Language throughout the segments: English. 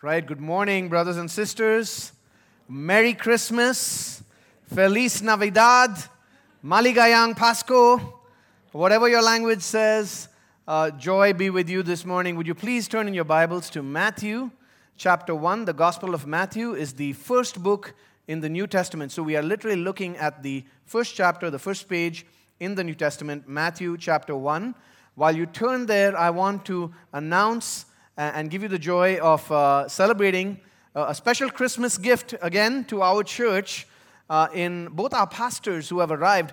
Right, good morning, brothers and sisters. Merry Christmas. Feliz Navidad. Maligayang Pasko. Whatever your language says, joy be with you this morning. Would you please turn in your Bibles to Matthew chapter 1. The Gospel of Matthew is the first book in the New Testament. So we are literally looking at the first chapter, the first page in the New Testament, Matthew chapter 1. While you turn there, I want to announce and give you the joy of celebrating a special Christmas gift again to our church in both our pastors who have arrived.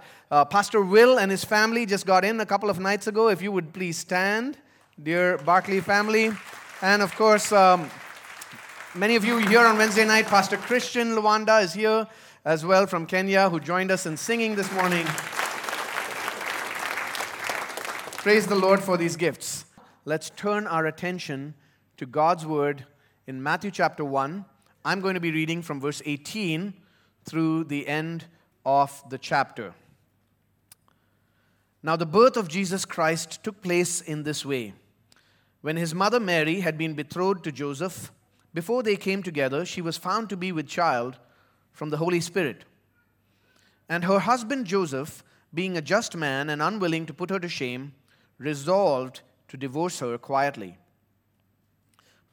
Pastor Will and his family just got in a couple of nights ago. If you would please stand, dear Barclay family. And of course, many of you here on Wednesday night. Pastor Christian Luanda is here as well from Kenya, who joined us in singing this morning. Praise the Lord for these gifts. Let's turn our attention to God's Word in Matthew chapter 1. I'm going to be reading from verse 18 through the end of the chapter. Now the birth of Jesus Christ took place in this way. When his mother Mary had been betrothed to Joseph, before they came together, she was found to be with child from the Holy Spirit. And her husband Joseph, being a just man and unwilling to put her to shame, resolved to divorce her quietly.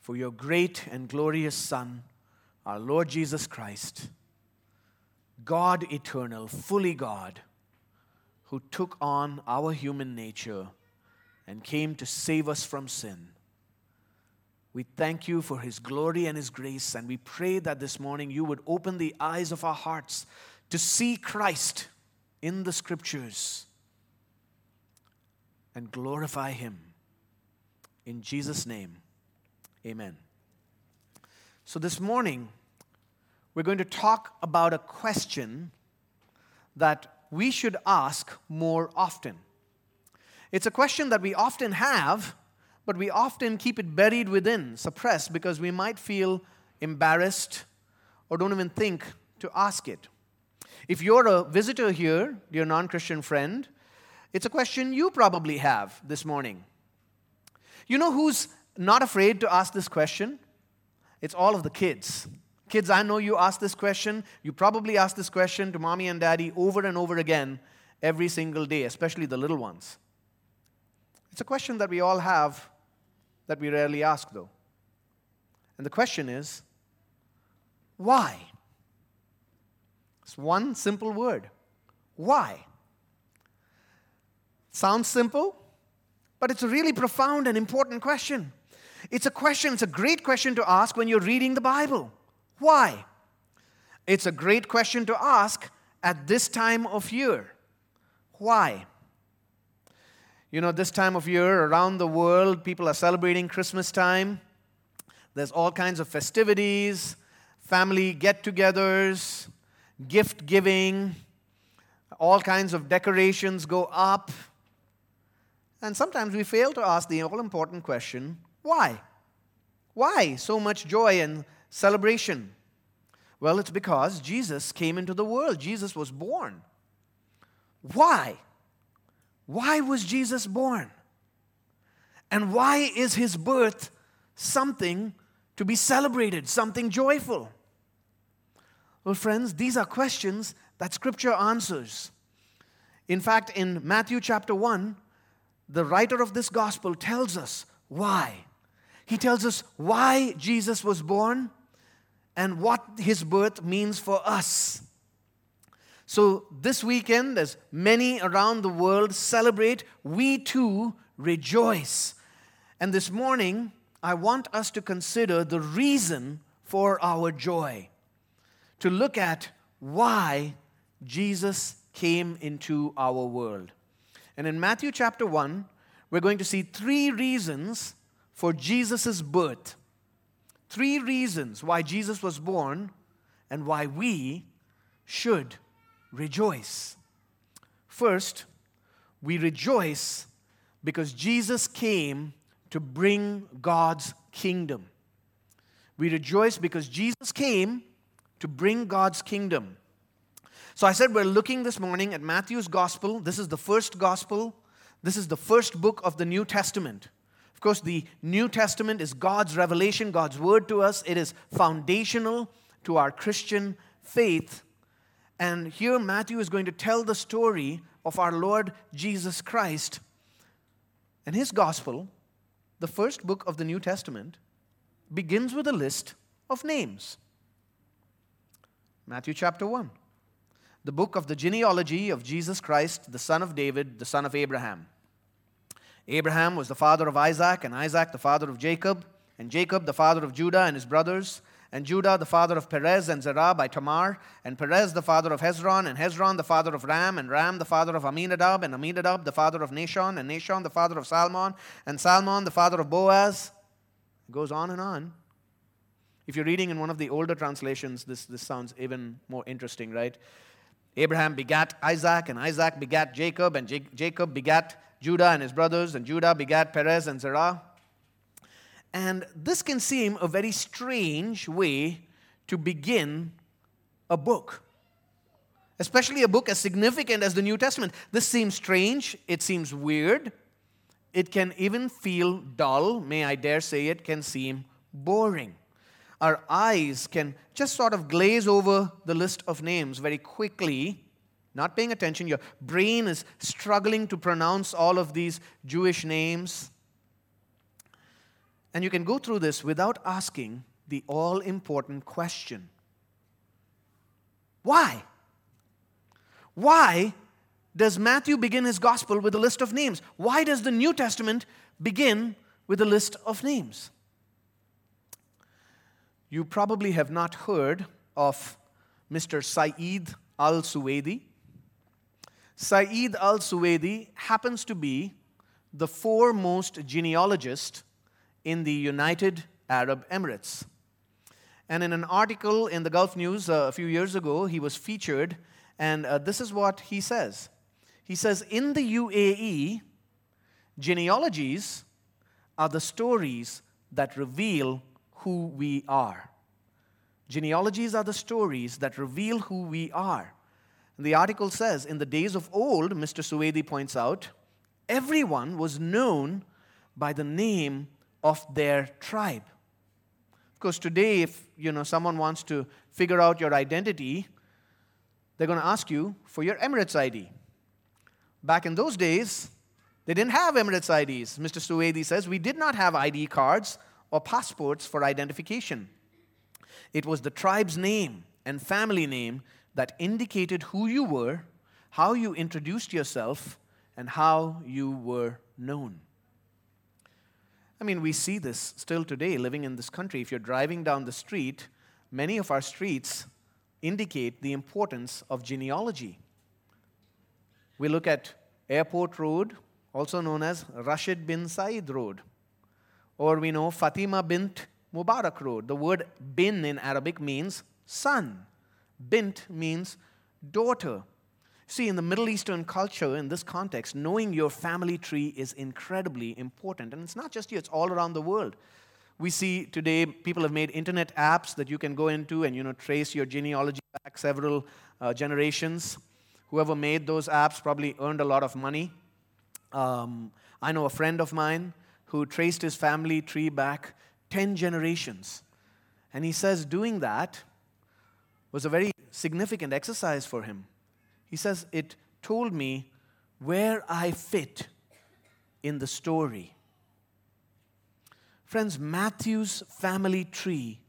for your great and glorious Son, our Lord Jesus Christ, God eternal, fully God, who took on our human nature and came to save us from sin. We thank you for his glory and his grace, and we pray that this morning you would open the eyes of our hearts to see Christ in the Scriptures and glorify him. In Jesus' name, amen. So this morning, we're going to talk about a question that we should ask more often. It's a question that we often have, but we often keep it buried within, suppressed, because we might feel embarrassed or don't even think to ask it. If you're a visitor here, dear non-Christian friend, it's a question you probably have this morning. You know who's not afraid to ask this question? It's all of the kids. Kids, I know you ask this question. You probably ask this question to mommy and daddy over and over again every single day, especially the little ones. It's a question that we all have that we rarely ask, though. And the question is, why? It's one simple word. Why? Sounds simple? But it's a really profound and important question. It's a great question to ask when you're reading the Bible. Why? It's a great question to ask at this time of year. Why? You know, this time of year, around the world, people are celebrating Christmas time. There's all kinds of festivities, family get-togethers, gift giving, all kinds of decorations go up. And sometimes we fail to ask the all-important question, why? Why so much joy and celebration? Well, it's because Jesus came into the world. Jesus was born. Why? Why was Jesus born? And why is his birth something to be celebrated, something joyful? Well, friends, these are questions that Scripture answers. In fact, in Matthew chapter 1, the writer of this gospel tells us why. He tells us why Jesus was born, and what his birth means for us. So this weekend, as many around the world celebrate, we too rejoice. And this morning, I want us to consider the reason for our joy, to look at why Jesus came into our world. And in Matthew chapter 1, we're going to see three reasons for Jesus' birth. Three reasons why Jesus was born and why we should rejoice. First, we rejoice because Jesus came to bring God's kingdom. We rejoice because Jesus came to bring God's kingdom. So I said we're looking this morning at Matthew's gospel. This is the first gospel. This is the first book of the New Testament. Of course, the New Testament is God's revelation, God's word to us. It is foundational to our Christian faith. And here Matthew is going to tell the story of our Lord Jesus Christ. And his gospel, the first book of the New Testament, begins with a list of names. Matthew chapter 1. The book of the genealogy of Jesus Christ, the son of David, the son of Abraham. Abraham was the father of Isaac, and Isaac the father of Jacob, and Jacob the father of Judah and his brothers, and Judah the father of Perez and Zerah by Tamar, and Perez the father of Hezron, and Hezron the father of Ram, and Ram the father of Aminadab, and Aminadab the father of Nahshon, and Nahshon the father of Salmon, and Salmon the father of Boaz. It goes on and on. If you're reading in one of the older translations, this sounds even more interesting, right? Abraham begat Isaac, and Isaac begat Jacob, and Jacob begat Judah and his brothers, and Judah begat Perez and Zerah. And this can seem a very strange way to begin a book, especially a book as significant as the New Testament. This seems strange. It seems weird. It can even feel dull. May I dare say it can seem boring. Our eyes can just sort of glaze over the list of names very quickly, not paying attention. Your brain is struggling to pronounce all of these Jewish names. And you can go through this without asking the all-important question. Why? Why does Matthew begin his gospel with a list of names? Why does the New Testament begin with a list of names? You probably have not heard of Mr. Saeed Al-Suwaidi. Saeed Al-Suwaidi happens to be the foremost genealogist in the United Arab Emirates. And in an article in the Gulf News a few years ago, he was featured, and this is what he says. He says, in the UAE, genealogies are the stories that reveal who we are. Genealogies are the stories that reveal who we are. And the article says, in the days of old, Mr. Suwaidi points out, everyone was known by the name of their tribe. Of course, today, if someone wants to figure out your identity, they're going to ask you for your Emirates ID. Back in those days, they didn't have Emirates IDs. Mr. Suwaidi says, we did not have ID cards or passports for identification. It was the tribe's name and family name that indicated who you were, how you introduced yourself, and how you were known. I mean, we see this still today living in this country. If you're driving down the street, many of our streets indicate the importance of genealogy. We look at Airport Road, also known as Rashid bin Saeed Road. Or we know Fatima bint Mubarak Road. The word bin in Arabic means son. Bint means daughter. See, in the Middle Eastern culture, in this context, knowing your family tree is incredibly important. And it's not just here, it's all around the world. We see today people have made internet apps that you can go into and trace your genealogy back several generations. Whoever made those apps probably earned a lot of money. I know a friend of mine who traced his family tree back 10 generations. And he says doing that was a very significant exercise for him. He says, it told me where I fit in the story. Friends, Matthew's family tree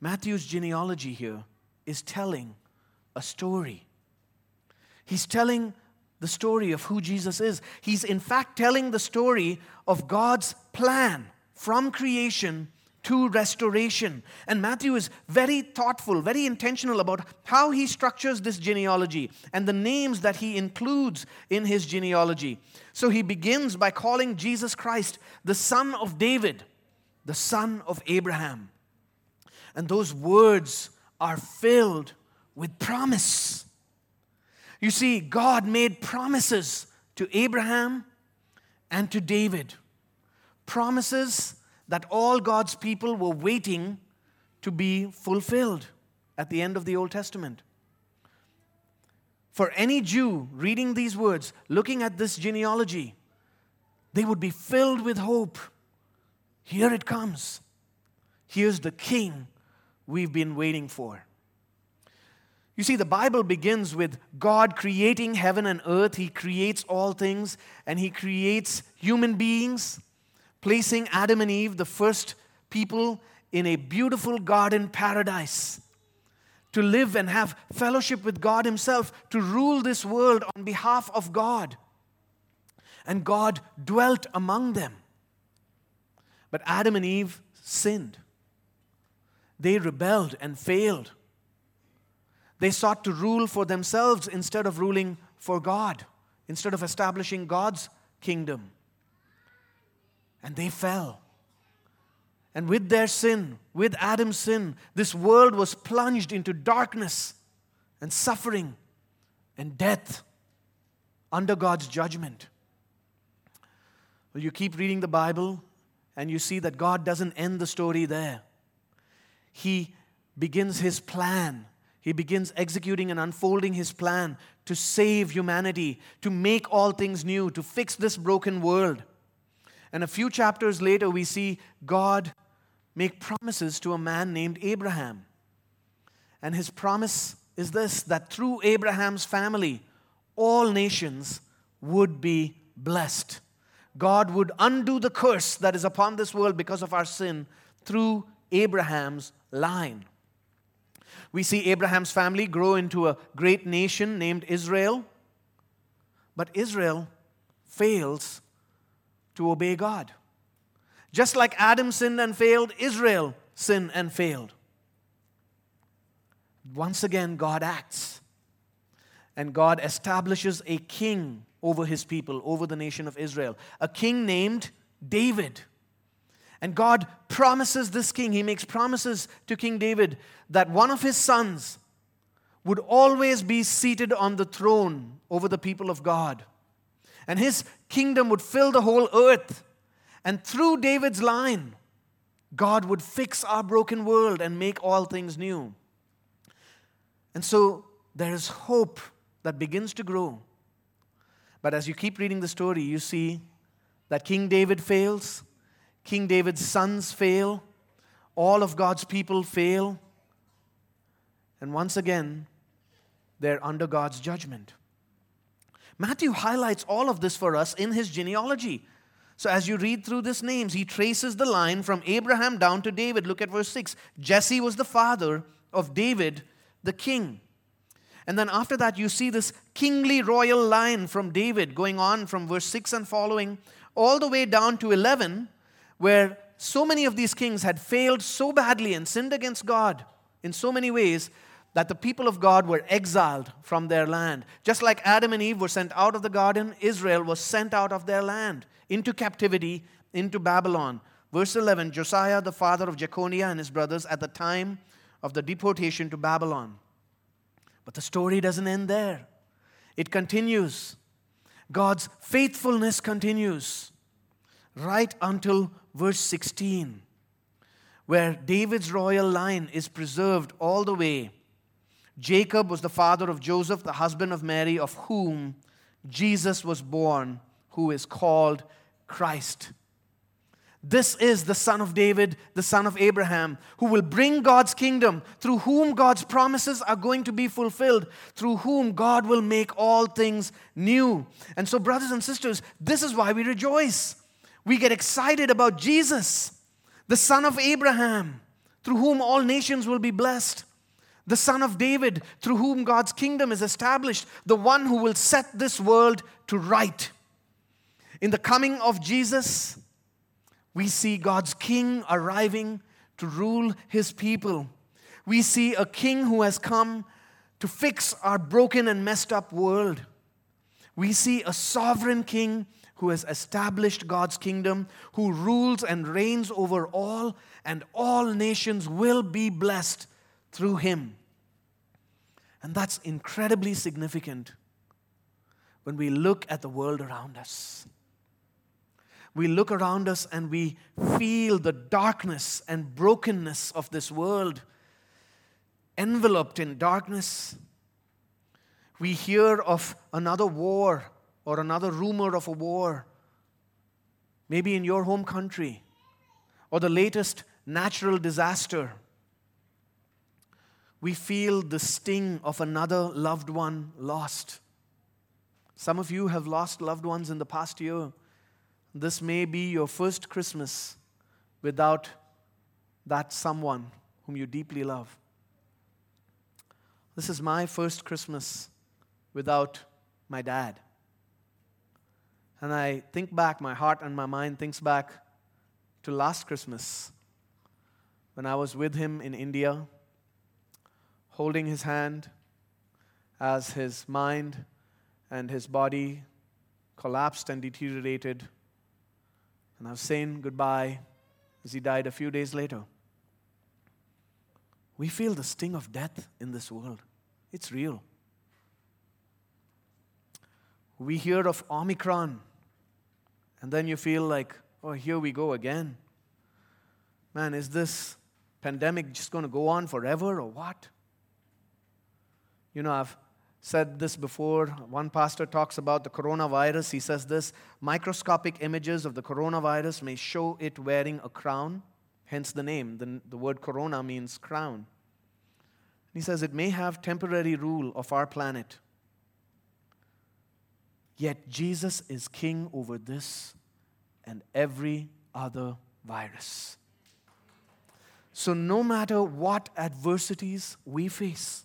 Matthew's genealogy here is telling a story. He's telling the story of who Jesus is. He's in fact telling the story of God's plan from creation to restoration. And Matthew is very thoughtful, very intentional about how he structures this genealogy and the names that he includes in his genealogy. So he begins by calling Jesus Christ the son of David, the son of Abraham. And those words are filled with promise. You see, God made promises to Abraham and to David. Promises that all God's people were waiting to be fulfilled at the end of the Old Testament. For any Jew reading these words, looking at this genealogy, they would be filled with hope. Here it comes. Here's the king we've been waiting for. You see, the Bible begins with God creating heaven and earth. He creates all things, and He creates human beings, placing Adam and Eve, the first people, in a beautiful garden paradise to live and have fellowship with God Himself, to rule this world on behalf of God. And God dwelt among them. But Adam and Eve sinned. They rebelled and failed. They sought to rule for themselves instead of ruling for God, instead of establishing God's kingdom. And they fell. And with their sin, with Adam's sin, this world was plunged into darkness and suffering and death under God's judgment. Well, you keep reading the Bible and you see that God doesn't end the story there. He begins His plan. He begins executing and unfolding His plan to save humanity, to make all things new, to fix this broken world. And a few chapters later, we see God make promises to a man named Abraham. And His promise is this, that through Abraham's family, all nations would be blessed. God would undo the curse that is upon this world because of our sin through Abraham's line. We see Abraham's family grow into a great nation named Israel. But Israel fails to obey God. Just like Adam sinned and failed, Israel sinned and failed. Once again, God acts. And God establishes a king over His people, over the nation of Israel. A king named David. And God promises this king, He makes promises to King David that one of his sons would always be seated on the throne over the people of God. And his kingdom would fill the whole earth. And through David's line, God would fix our broken world and make all things new. And so there is hope that begins to grow. But as you keep reading the story, you see that King David fails. King David's sons fail. All of God's people fail. And once again, they're under God's judgment. Matthew highlights all of this for us in his genealogy. So as you read through these names, he traces the line from Abraham down to David. Look at verse 6. Jesse was the father of David, the king. And then after that, you see this kingly royal line from David going on from verse 6 and following all the way down to 11, where so many of these kings had failed so badly and sinned against God in so many ways that the people of God were exiled from their land. Just like Adam and Eve were sent out of the garden, Israel was sent out of their land into captivity, into Babylon. Verse 11, Josiah, the father of Jeconiah and his brothers at the time of the deportation to Babylon. But the story doesn't end there. It continues. God's faithfulness continues right until verse 16, where David's royal line is preserved all the way. Jacob was the father of Joseph, the husband of Mary, of whom Jesus was born, who is called Christ. This is the son of David, the son of Abraham, who will bring God's kingdom, through whom God's promises are going to be fulfilled, through whom God will make all things new. And so, brothers and sisters, this is why we rejoice. We get excited about Jesus, the son of Abraham, through whom all nations will be blessed. The Son of David, through whom God's kingdom is established, the one who will set this world to right. In the coming of Jesus, we see God's King arriving to rule his people. We see a King who has come to fix our broken and messed up world. We see a sovereign King who has established God's kingdom, who rules and reigns over all, and all nations will be blessed through him. And that's incredibly significant when we look at the world around us. We look around us and we feel the darkness and brokenness of this world, enveloped in darkness. We hear of another war or another rumor of a war, maybe in your home country, or the latest natural disaster. We feel the sting of another loved one lost. Some of you have lost loved ones in the past year. This may be your first Christmas without that someone whom you deeply love. This is my first Christmas without my dad. And I think back, my heart and my mind thinks back to last Christmas when I was with him in India, holding his hand as his mind and his body collapsed and deteriorated. And I was saying goodbye as he died a few days later. We feel the sting of death in this world. It's real. We hear of Omicron, and then you feel like, oh, here we go again. Man, is this pandemic just going to go on forever or what? You know, I've said this before. One pastor talks about the coronavirus. He says this: microscopic images of the coronavirus may show it wearing a crown, hence the name. The word corona means crown. He says it may have temporary rule of our planet. Yet Jesus is king over this and every other virus. So no matter what adversities we face,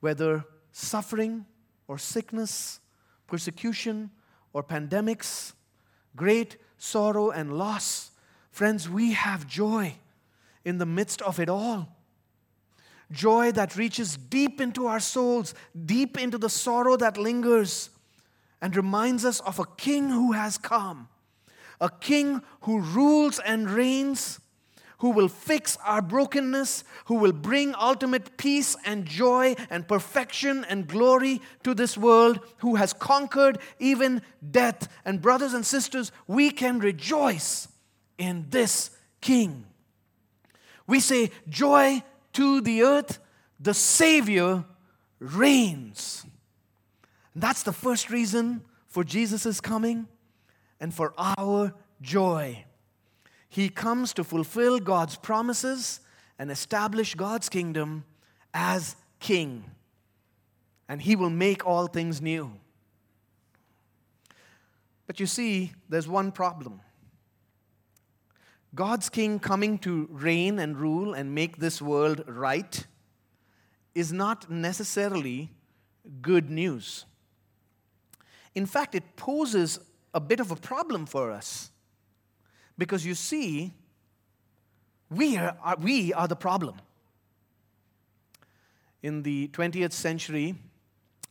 whether suffering or sickness, persecution or pandemics, great sorrow and loss, friends, we have joy in the midst of it all. Joy that reaches deep into our souls, deep into the sorrow that lingers, and reminds us of a king who has come, a king who rules and reigns, who will fix our brokenness, who will bring ultimate peace and joy and perfection and glory to this world, who has conquered even death. And brothers and sisters, we can rejoice in this king. We say, joy to the earth, the Savior reigns. That's the first reason for Jesus' coming and for our joy. He comes to fulfill God's promises and establish God's kingdom as king. And he will make all things new. But you see, there's one problem. God's king coming to reign and rule and make this world right is not necessarily good news. In fact, it poses a bit of a problem for us. Because you see, we are the problem. In the 20th century,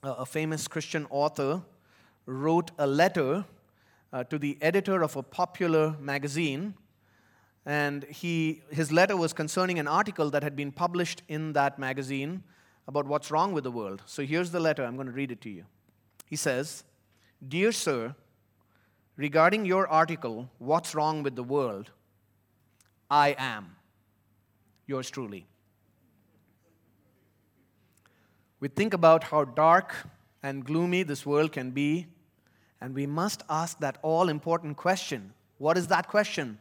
a famous Christian author wrote a letter to the editor of a popular magazine. And his letter was concerning an article that had been published in that magazine about what's wrong with the world. So here's the letter. I'm going to read it to you. He says, "Dear sir, regarding your article, What's Wrong with the World, I am yours truly. We think about how dark and gloomy this world can be, and we must ask that all-important question. What is that question?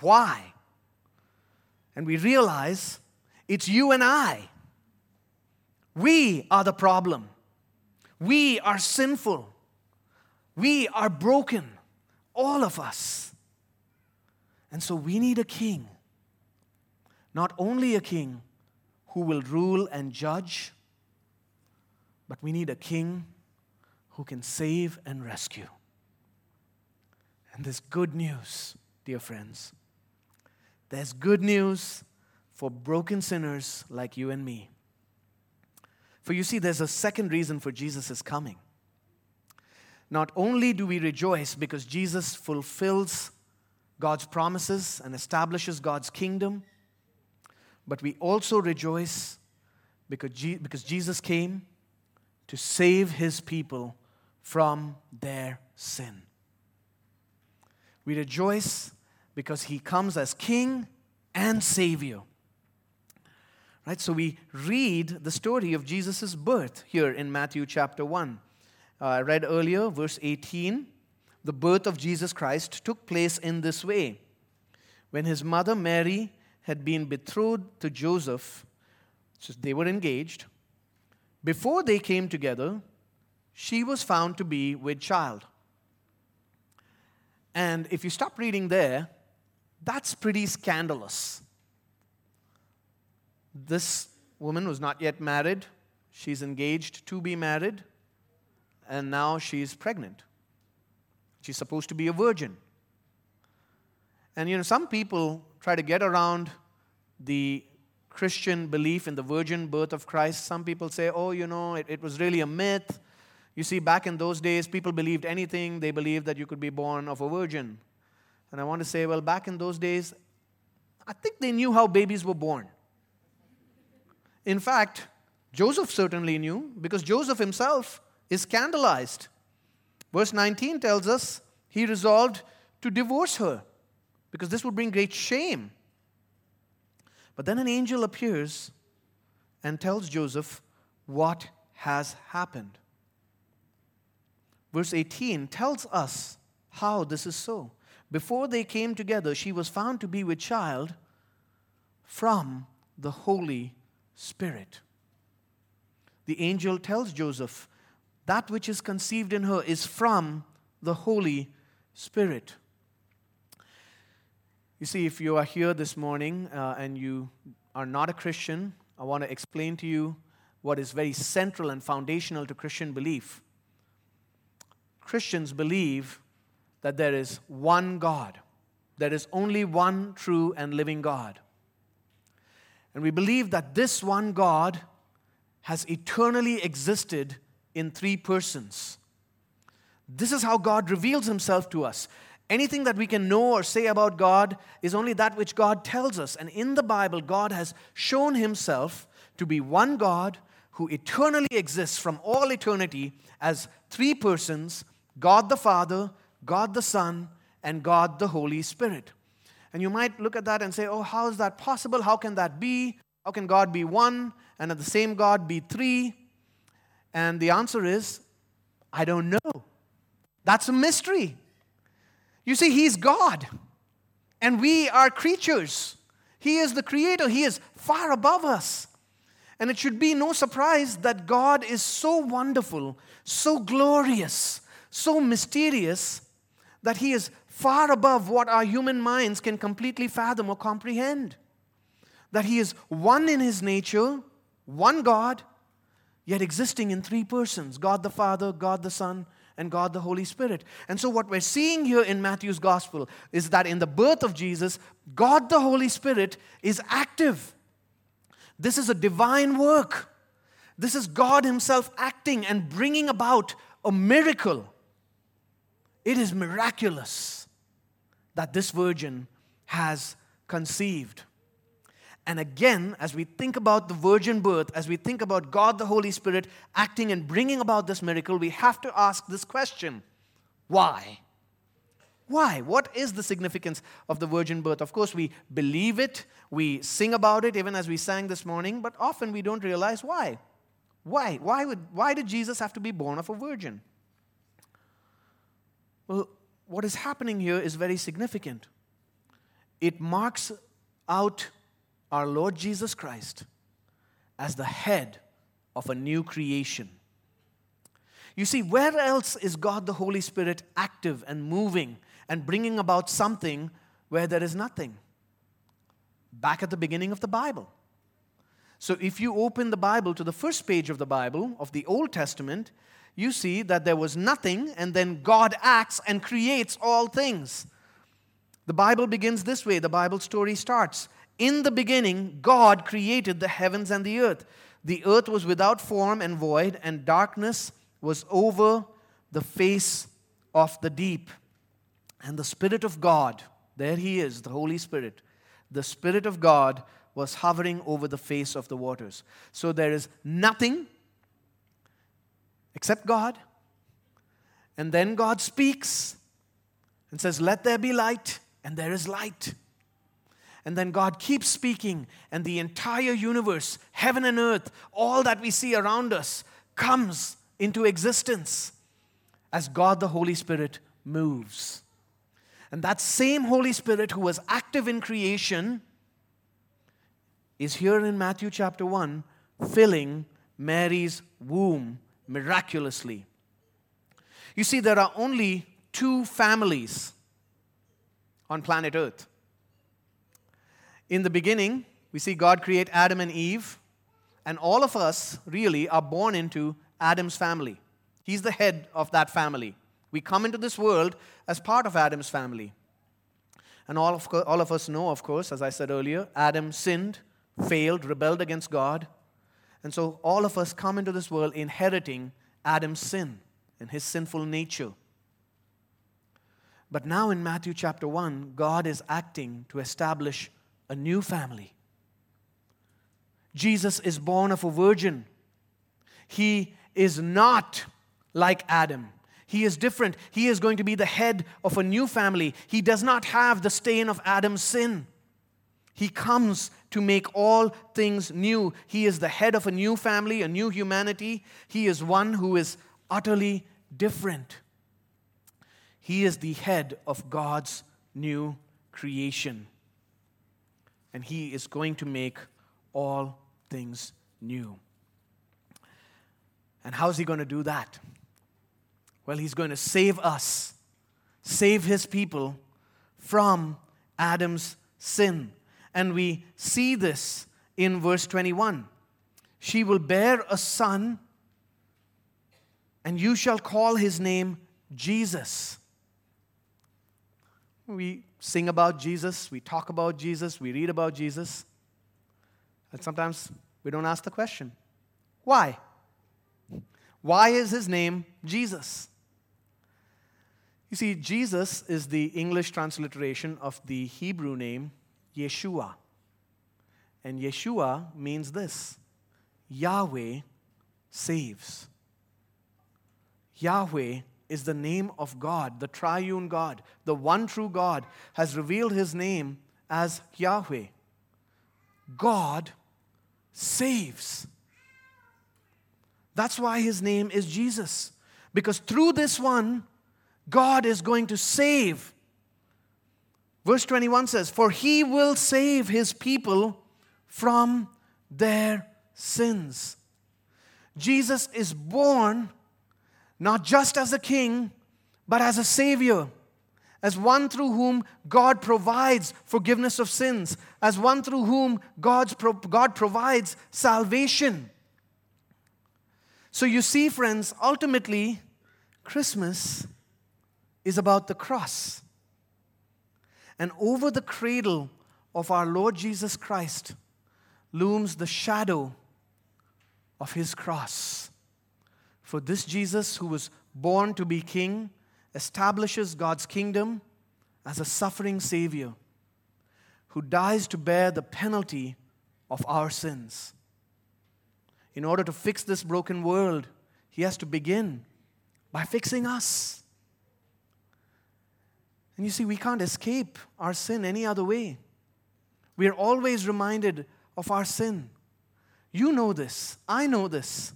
Why? And we realize it's you and I. We are the problem. We are sinful. We are broken, all of us. And so we need a king Not only a king who will rule and judge, but we need a king who can save and rescue. And there's good news, dear friends. There's good news for broken sinners like you and me. For you see, there's a second reason for Jesus' coming. Not only do we rejoice because Jesus fulfills God's promises and establishes God's kingdom, but we also rejoice because Jesus came to save his people from their sin. We rejoice because he comes as King and Savior. Right? So we read the story of Jesus' birth here in Matthew chapter 1. I read earlier, verse 18, the birth of Jesus Christ took place in this way. When his mother Mary had been betrothed to Joseph, so they were engaged, before they came together, she was found to be with child. And if you stop reading there, that's pretty scandalous. This woman was not yet married. She's engaged to be married. And now she's pregnant. She's supposed to be a virgin. And you know, some people try to get around the Christian belief in the virgin birth of Christ. Some people say, it was really a myth. You see, back in those days, people believed anything. They believed that you could be born of a virgin. And I want to say, back in those days, I think they knew how babies were born. In fact, Joseph certainly knew, because Joseph himself is scandalized. Verse 19 tells us he resolved to divorce her, because this would bring great shame. But then an angel appears and tells Joseph what has happened. Verse 18 tells us how this is so. Before they came together, she was found to be with child from the Holy Spirit. The angel tells Joseph, that which is conceived in her is from the Holy Spirit. You see, if you are here this morning and you are not a Christian, I want to explain to you what is very central and foundational to Christian belief. Christians believe that there is one God. There is only one true and living God. And we believe that this one God has eternally existed in three persons. This is how God reveals himself to us. Anything that we can know or say about God is only that which God tells us. And in the Bible, God has shown himself to be one God who eternally exists from all eternity as three persons, God the Father, God the Son, and God the Holy Spirit. And you might look at that and say, how is that possible? How can that be? How can God be one and at the same God be three? And the answer is, I don't know. That's a mystery. You see, he's God, and we are creatures. He is the creator. He is far above us. And it should be no surprise that God is so wonderful, so glorious, so mysterious, that he is far above what our human minds can completely fathom or comprehend. That he is one in his nature, one God, yet existing in three persons, God the Father, God the Son, and God the Holy Spirit. And so what we're seeing here in Matthew's Gospel is that in the birth of Jesus, God the Holy Spirit is active. This is a divine work. This is God himself acting and bringing about a miracle. It is miraculous that this virgin has conceived. And again, as we think about the virgin birth, as we think about God the Holy Spirit acting and bringing about this miracle, we have to ask this question. Why? Why? What is the significance of the virgin birth? Of course, we believe it. We sing about it, even as we sang this morning. But often we don't realize why. Why? Why did Jesus have to be born of a virgin? Well, what is happening here is very significant. It marks out our Lord Jesus Christ as the head of a new creation. You see, where else is God the Holy Spirit active and moving and bringing about something where there is nothing? back at the beginning of the Bible. So if you open the Bible to the first page of the Bible, of the Old Testament, you see that there was nothing, and then God acts and creates all things. The Bible begins this way. The Bible story starts. In the beginning, God created the heavens and the earth. The earth was without form and void, and darkness was over the face of the deep. And the Spirit of God, there He is, the Holy Spirit. The Spirit of God was hovering over the face of the waters. So there is nothing except God. And then God speaks and says, "Let there be light," and there is light. And then God keeps speaking, and the entire universe, heaven and earth, all that we see around us, comes into existence as God the Holy Spirit moves. And that same Holy Spirit who was active in creation is here in Matthew chapter 1, filling Mary's womb miraculously. You see, there are only two families on planet Earth. In the beginning, we see God create Adam and Eve, and all of us really are born into Adam's family. He's the head of that family. We come into this world as part of Adam's family. And all of us know, of course, as I said earlier, Adam sinned, failed, rebelled against God. And so all of us come into this world inheriting Adam's sin and his sinful nature. But now in Matthew chapter 1, God is acting to establish a new family. Jesus is born of a virgin. He is not like Adam. He is different. He is going to be the head of a new family. He does not have the stain of Adam's sin. He comes to make all things new. He is the head of a new family, a new humanity. He is one who is utterly different. He is the head of God's new creation. And He is going to make all things new. And how is He going to do that? Well, He's going to save us, save His people from Adam's sin. And we see this in verse 21. "She will bear a son, and you shall call his name Jesus." We sing about Jesus, we talk about Jesus, we read about Jesus. And sometimes we don't ask the question, why? Why is His name Jesus? You see, Jesus is the English transliteration of the Hebrew name Yeshua. And Yeshua means this: Yahweh saves. Yahweh is the name of God, the triune God. The one true God has revealed His name as Yahweh. God saves. That's why His name is Jesus. Because through this one, God is going to save. Verse 21 says, "For He will save His people from their sins." Jesus is born not just as a king, but as a savior, as one through whom God provides forgiveness of sins, as one through whom God provides salvation. So you see, friends, ultimately, Christmas is about the cross. And over the cradle of our Lord Jesus Christ looms the shadow of His cross. For this Jesus, who was born to be king, establishes God's kingdom as a suffering Savior who dies to bear the penalty of our sins. In order to fix this broken world, He has to begin by fixing us. And you see, we can't escape our sin any other way. We are always reminded of our sin. You know this. I know this.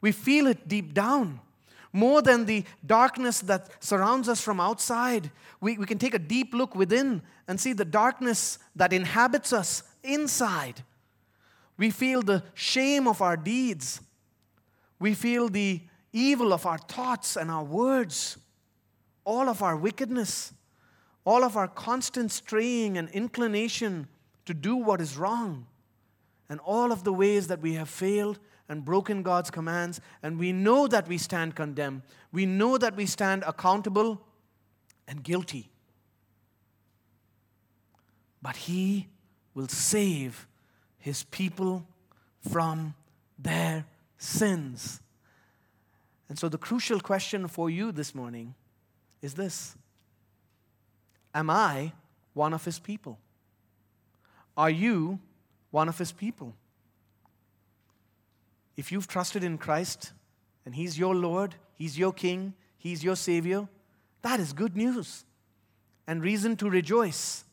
We feel it deep down. More than the darkness that surrounds us from outside, we can take a deep look within and see the darkness that inhabits us inside. We feel the shame of our deeds. We feel the evil of our thoughts and our words, all of our wickedness. All of our constant straying and inclination to do what is wrong, and all of the ways that we have failed and broken God's commands, and we know that we stand condemned. We know that we stand accountable and guilty. But He will save His people from their sins. And so the crucial question for you this morning is this: am I one of His people? Are you one of His people? If you've trusted in Christ and He's your Lord, He's your King, He's your Savior, that is good news and reason to rejoice.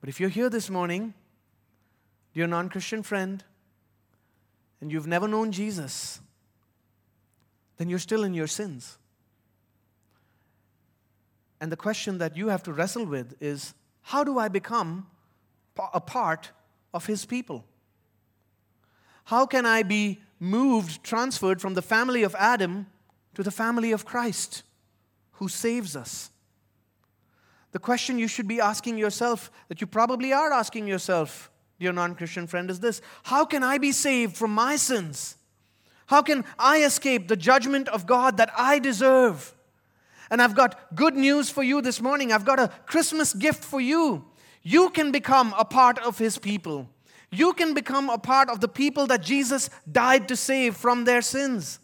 But if you're here this morning, dear non-Christian friend, and you've never known Jesus, then you're still in your sins. And the question that you have to wrestle with is, how do I become a part of His people? How can I be moved, transferred from the family of Adam to the family of Christ, who saves us? The question you should be asking yourself, that you probably are asking yourself, dear non-Christian friend, is this: how can I be saved from my sins? How can I escape the judgment of God that I deserve? And I've got good news for you this morning. I've got a Christmas gift for you. You can become a part of His people. You can become a part of the people that Jesus died to save from their sins.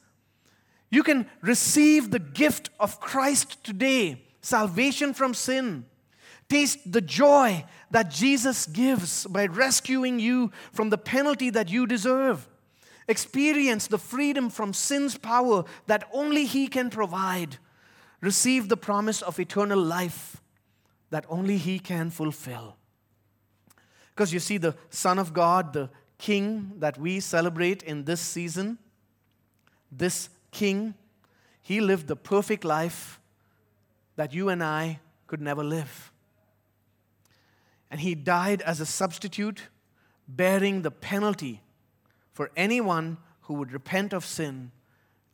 You can receive the gift of Christ today, salvation from sin. Taste the joy that Jesus gives by rescuing you from the penalty that you deserve. Experience the freedom from sin's power that only He can provide. Receive the promise of eternal life that only He can fulfill. Because you see, the Son of God, the King that we celebrate in this season, this King, He lived the perfect life that you and I could never live. And He died as a substitute, bearing the penalty for anyone who would repent of sin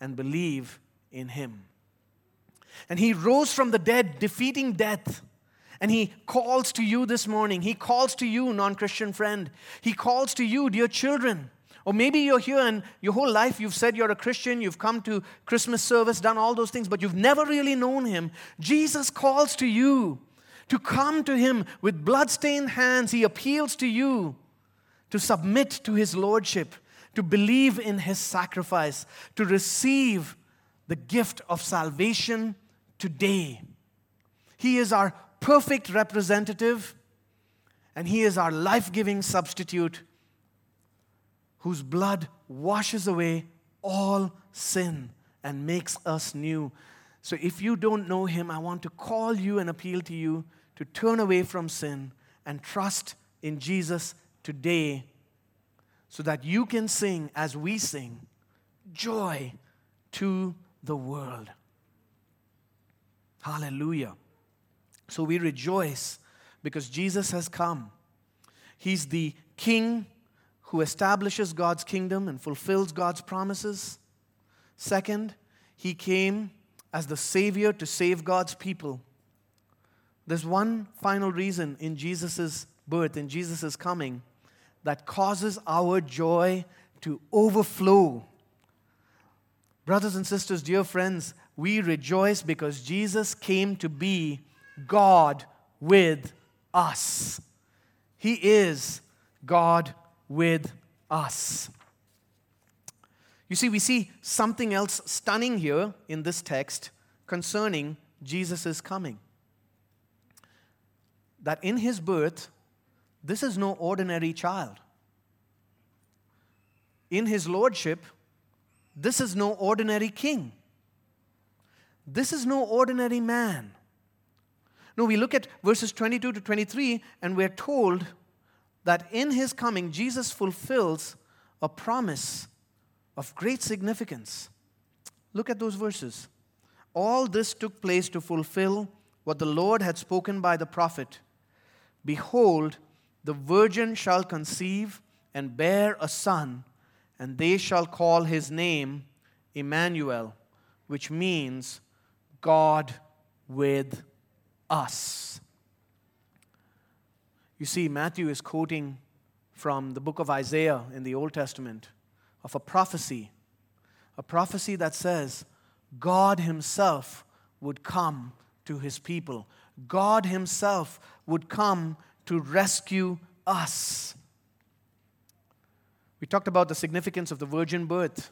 and believe in Him. And He rose from the dead, defeating death. And He calls to you this morning. He calls to you, non-Christian friend. He calls to you, dear children. Or maybe you're here and your whole life you've said you're a Christian, you've come to Christmas service, done all those things, but you've never really known Him. Jesus calls to you to come to Him with blood-stained hands. He appeals to you to submit to His lordship, to believe in His sacrifice, to receive the gift of salvation today. He is our perfect representative, and He is our life-giving substitute whose blood washes away all sin and makes us new. So if you don't know Him, I want to call you and appeal to you to turn away from sin and trust in Jesus today so that you can sing as we sing, "Joy to the World." Hallelujah. So we rejoice because Jesus has come. He's the King who establishes God's kingdom and fulfills God's promises. Second, He came as the Savior to save God's people. There's one final reason in Jesus' birth, in Jesus' coming, that causes our joy to overflow. Brothers and sisters, dear friends, we rejoice because Jesus came to be God with us. He is God with us. You see, we see something else stunning here in this text concerning Jesus' coming. That in His birth, this is no ordinary child. In His lordship, this is no ordinary king. This is no ordinary man. No, we look at verses 22 to 23, and we're told that in His coming, Jesus fulfills a promise of great significance. Look at those verses. "All this took place to fulfill what the Lord had spoken by the prophet. Behold, the virgin shall conceive and bear a son, and they shall call His name Emmanuel," which means God with us. You see, Matthew is quoting from the book of Isaiah in the Old Testament of a prophecy that says God himself would come to his people. God himself would come to rescue us. We talked about the significance of the virgin birth,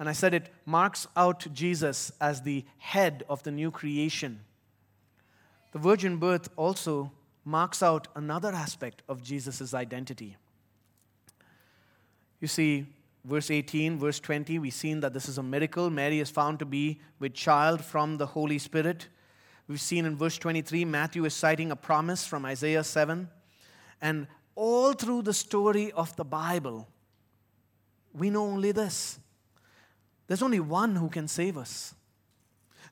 and I said it marks out Jesus as the head of the new creation. The virgin birth also marks out another aspect of Jesus' identity. You see, verse 18, verse 20, we've seen that this is a miracle. Mary is found to be with child from the Holy Spirit. We've seen in verse 23, Matthew is citing a promise from Isaiah 7. And all through the story of the Bible, we know only this. There's only one who can save us.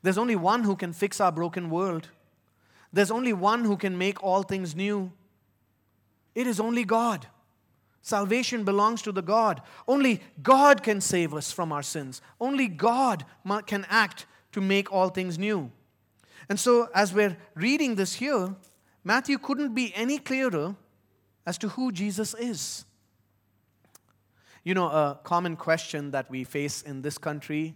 There's only one who can fix our broken world. There's only one who can make all things new. It is only God. Salvation belongs to the God. Only God can save us from our sins. Only God can act to make all things new. And so, as we're reading this here, Matthew couldn't be any clearer as to who Jesus is. You know, a common question that we face in this country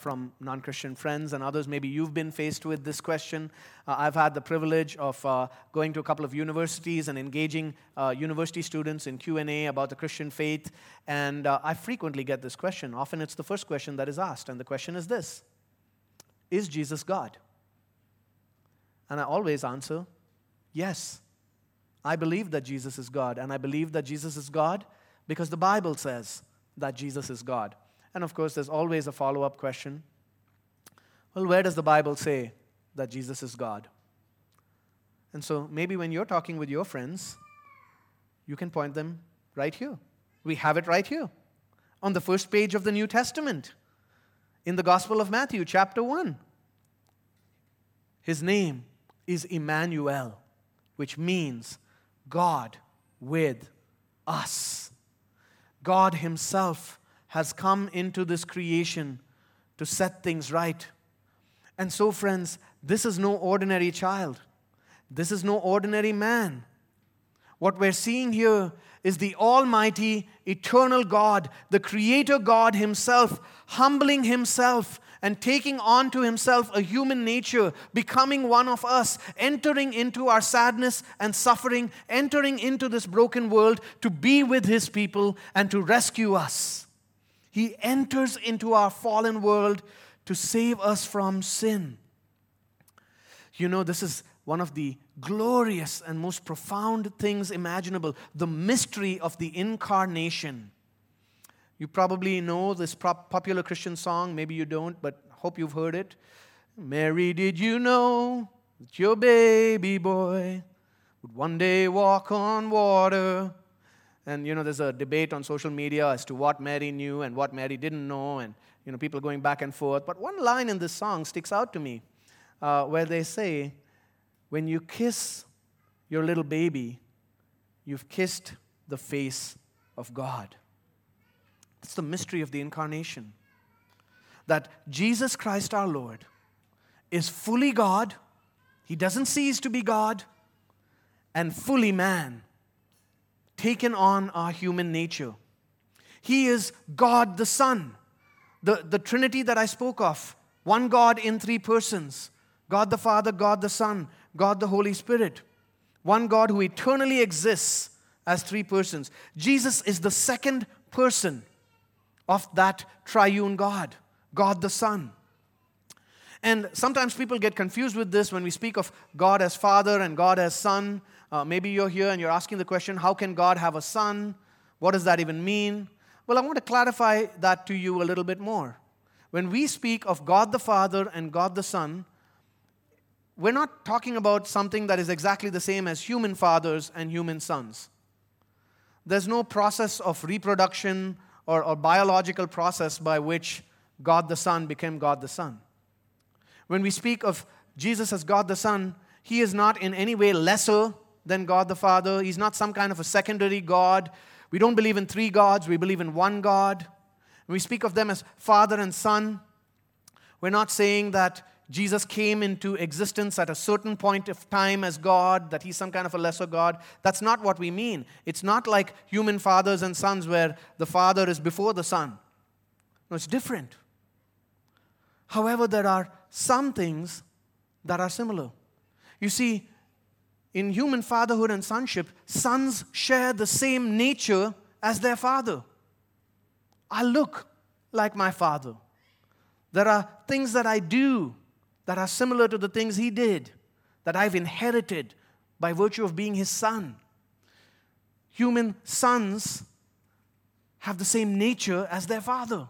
from non-Christian friends and others, maybe you've been faced with this question. I've had the privilege of going to a couple of universities and engaging university students in Q&A about the Christian faith. And I frequently get this question. Often it's the first question that is asked. And the question is this: is Jesus God? And I always answer, yes. I believe that Jesus is God. And I believe that Jesus is God because the Bible says that Jesus is God. And of course, there's always a follow-up question. Well, where does the Bible say that Jesus is God? And so maybe when you're talking with your friends, you can point them right here. We have it right here on the first page of the New Testament in the Gospel of Matthew, chapter 1. His name is Emmanuel, which means God with us. God himself has come into this creation to set things right. And so, friends, this is no ordinary child. This is no ordinary man. What we're seeing here is the almighty, eternal God, the creator God himself, humbling himself and taking on to himself a human nature, becoming one of us, entering into our sadness and suffering, entering into this broken world to be with his people and to rescue us. He enters into our fallen world to save us from sin. You know, this is one of the glorious and most profound things imaginable, the mystery of the incarnation. You probably know this popular Christian song. Maybe you don't, but hope you've heard it. Mary, did you know that your baby boy would one day walk on water? And, you know, there's a debate on social media as to what Mary knew and what Mary didn't know. And, you know, people going back and forth. But one line in this song sticks out to me where they say, when you kiss your little baby, you've kissed the face of God. It's the mystery of the incarnation, that Jesus Christ our Lord is fully God, he doesn't cease to be God, and fully man, taken on our human nature. He is God the Son, the Trinity that I spoke of, one God in three persons, God the Father, God the Son, God the Holy Spirit, one God who eternally exists as three persons. Jesus is the second person of that triune God, God the Son. And sometimes people get confused with this when we speak of God as Father and God as Son. Maybe you're here and you're asking the question, how can God have a son? What does that even mean? Well, I want to clarify that to you a little bit more. When we speak of God the Father and God the Son, we're not talking about something that is exactly the same as human fathers and human sons. There's no process of reproduction or biological process by which God the Son became God the Son. When we speak of Jesus as God the Son, he is not in any way lesser than God the Father. He's not some kind of a secondary God. We don't believe in three gods. We believe in one God. When we speak of them as Father and Son, we're not saying that Jesus came into existence at a certain point of time as God, that he's some kind of a lesser God. That's not what we mean. It's not like human fathers and sons where the father is before the son. No, it's different. However, there are some things that are similar. You see, in human fatherhood and sonship, sons share the same nature as their father. I look like my father. There are things that I do that are similar to the things he did, that I've inherited by virtue of being his son. Human sons have the same nature as their father.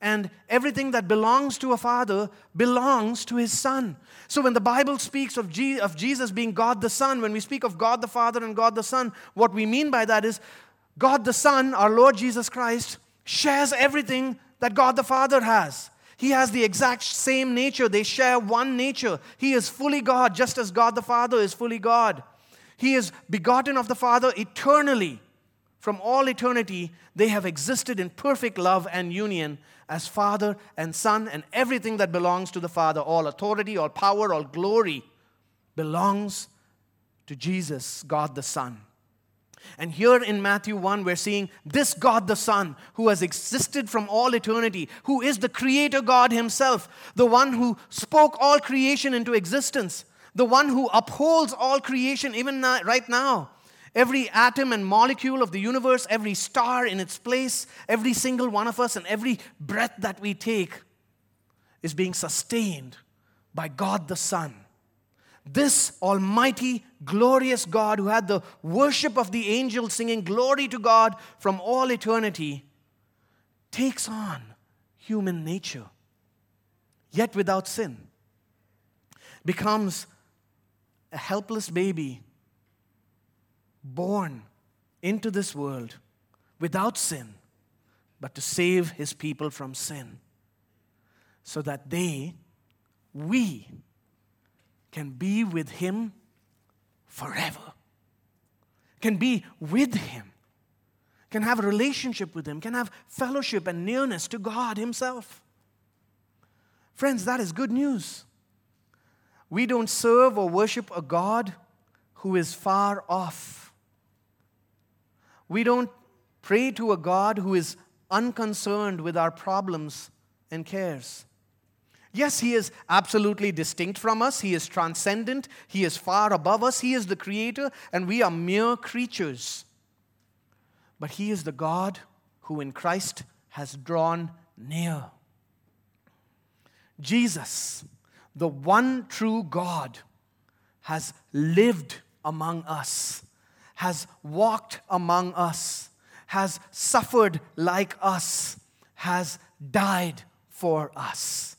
And everything that belongs to a father belongs to his son. So when the Bible speaks of Jesus being God the Son, when we speak of God the Father and God the Son, what we mean by that is God the Son, our Lord Jesus Christ, shares everything that God the Father has. He has the exact same nature. They share one nature. He is fully God, just as God the Father is fully God. He is begotten of the Father eternally. From all eternity, they have existed in perfect love and union as Father and Son, and everything that belongs to the Father, all authority, all power, all glory, belongs to Jesus, God the Son. And here in Matthew 1, we're seeing this God the Son, who has existed from all eternity, who is the Creator God himself, the one who spoke all creation into existence, the one who upholds all creation even right now. Every atom and molecule of the universe, every star in its place, every single one of us, and every breath that we take is being sustained by God the Son. This almighty, glorious God who had the worship of the angels singing glory to God from all eternity takes on human nature, yet without sin, becomes a helpless baby born into this world without sin, but to save his people from sin, so that we can be with him forever, can be with him, can have a relationship with him, can have fellowship and nearness to God himself. Friends, that is good news. We don't serve or worship a God who is far off. We don't pray to a God who is unconcerned with our problems and cares. Yes, he is absolutely distinct from us. He is transcendent. He is far above us. He is the Creator, and we are mere creatures. But he is the God who in Christ has drawn near. Jesus, the one true God, has lived among us, has walked among us, has suffered like us, has died for us.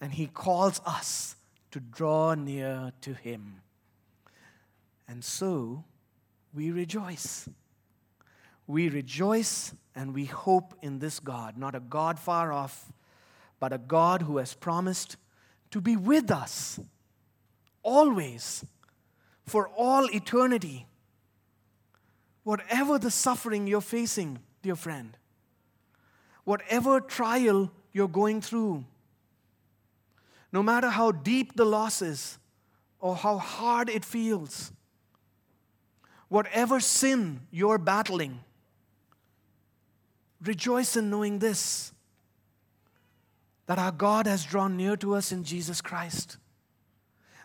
And he calls us to draw near to him. And so we rejoice. We rejoice and we hope in this God, not a God far off, but a God who has promised to be with us always, for all eternity. Whatever the suffering you're facing, dear friend, whatever trial you're going through, no matter how deep the loss is or how hard it feels, whatever sin you're battling, rejoice in knowing this, that our God has drawn near to us in Jesus Christ,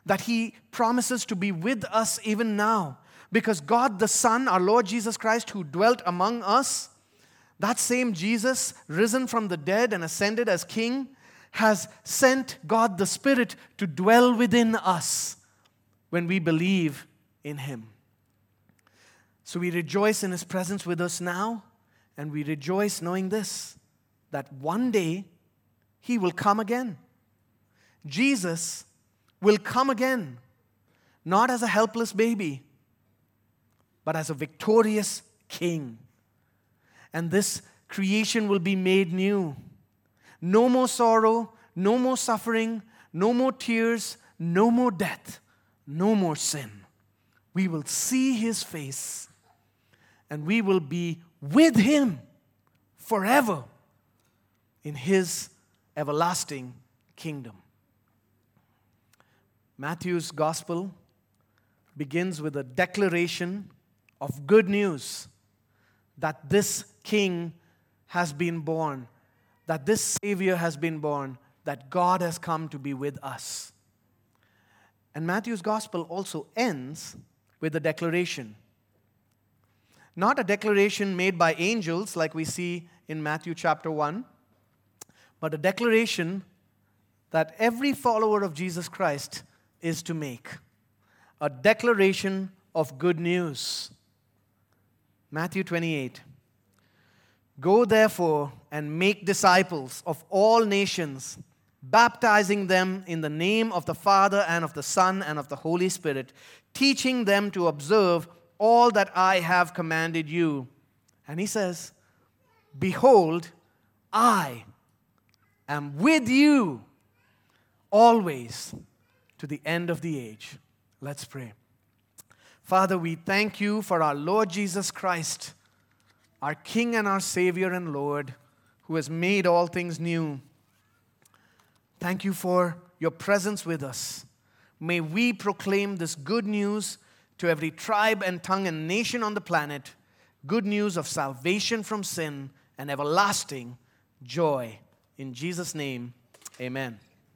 that he promises to be with us even now. Because God the Son, our Lord Jesus Christ, who dwelt among us, that same Jesus, risen from the dead and ascended as King, has sent God the Spirit to dwell within us when we believe in him. So we rejoice in his presence with us now, and we rejoice knowing this, that one day he will come again. Jesus will come again, not as a helpless baby, but as a victorious king. And this creation will be made new. No more sorrow, no more suffering, no more tears, no more death, no more sin. We will see his face, and we will be with him forever in his everlasting kingdom. Matthew's gospel begins with a declaration of good news that this king has been born, that this Savior has been born, that God has come to be with us. And Matthew's gospel also ends with a declaration. Not a declaration made by angels like we see in Matthew chapter 1, but a declaration that every follower of Jesus Christ is to make. A declaration of good news. Matthew 28. Go therefore and make disciples of all nations, baptizing them in the name of the Father and of the Son and of the Holy Spirit, teaching them to observe all that I have commanded you. And he says, behold, I am with you always to the end of the age. Let's pray. Father, we thank you for our Lord Jesus Christ, our King and our Savior and Lord, who has made all things new. Thank you for your presence with us. May we proclaim this good news to every tribe and tongue and nation on the planet, good news of salvation from sin and everlasting joy. In Jesus' name, amen.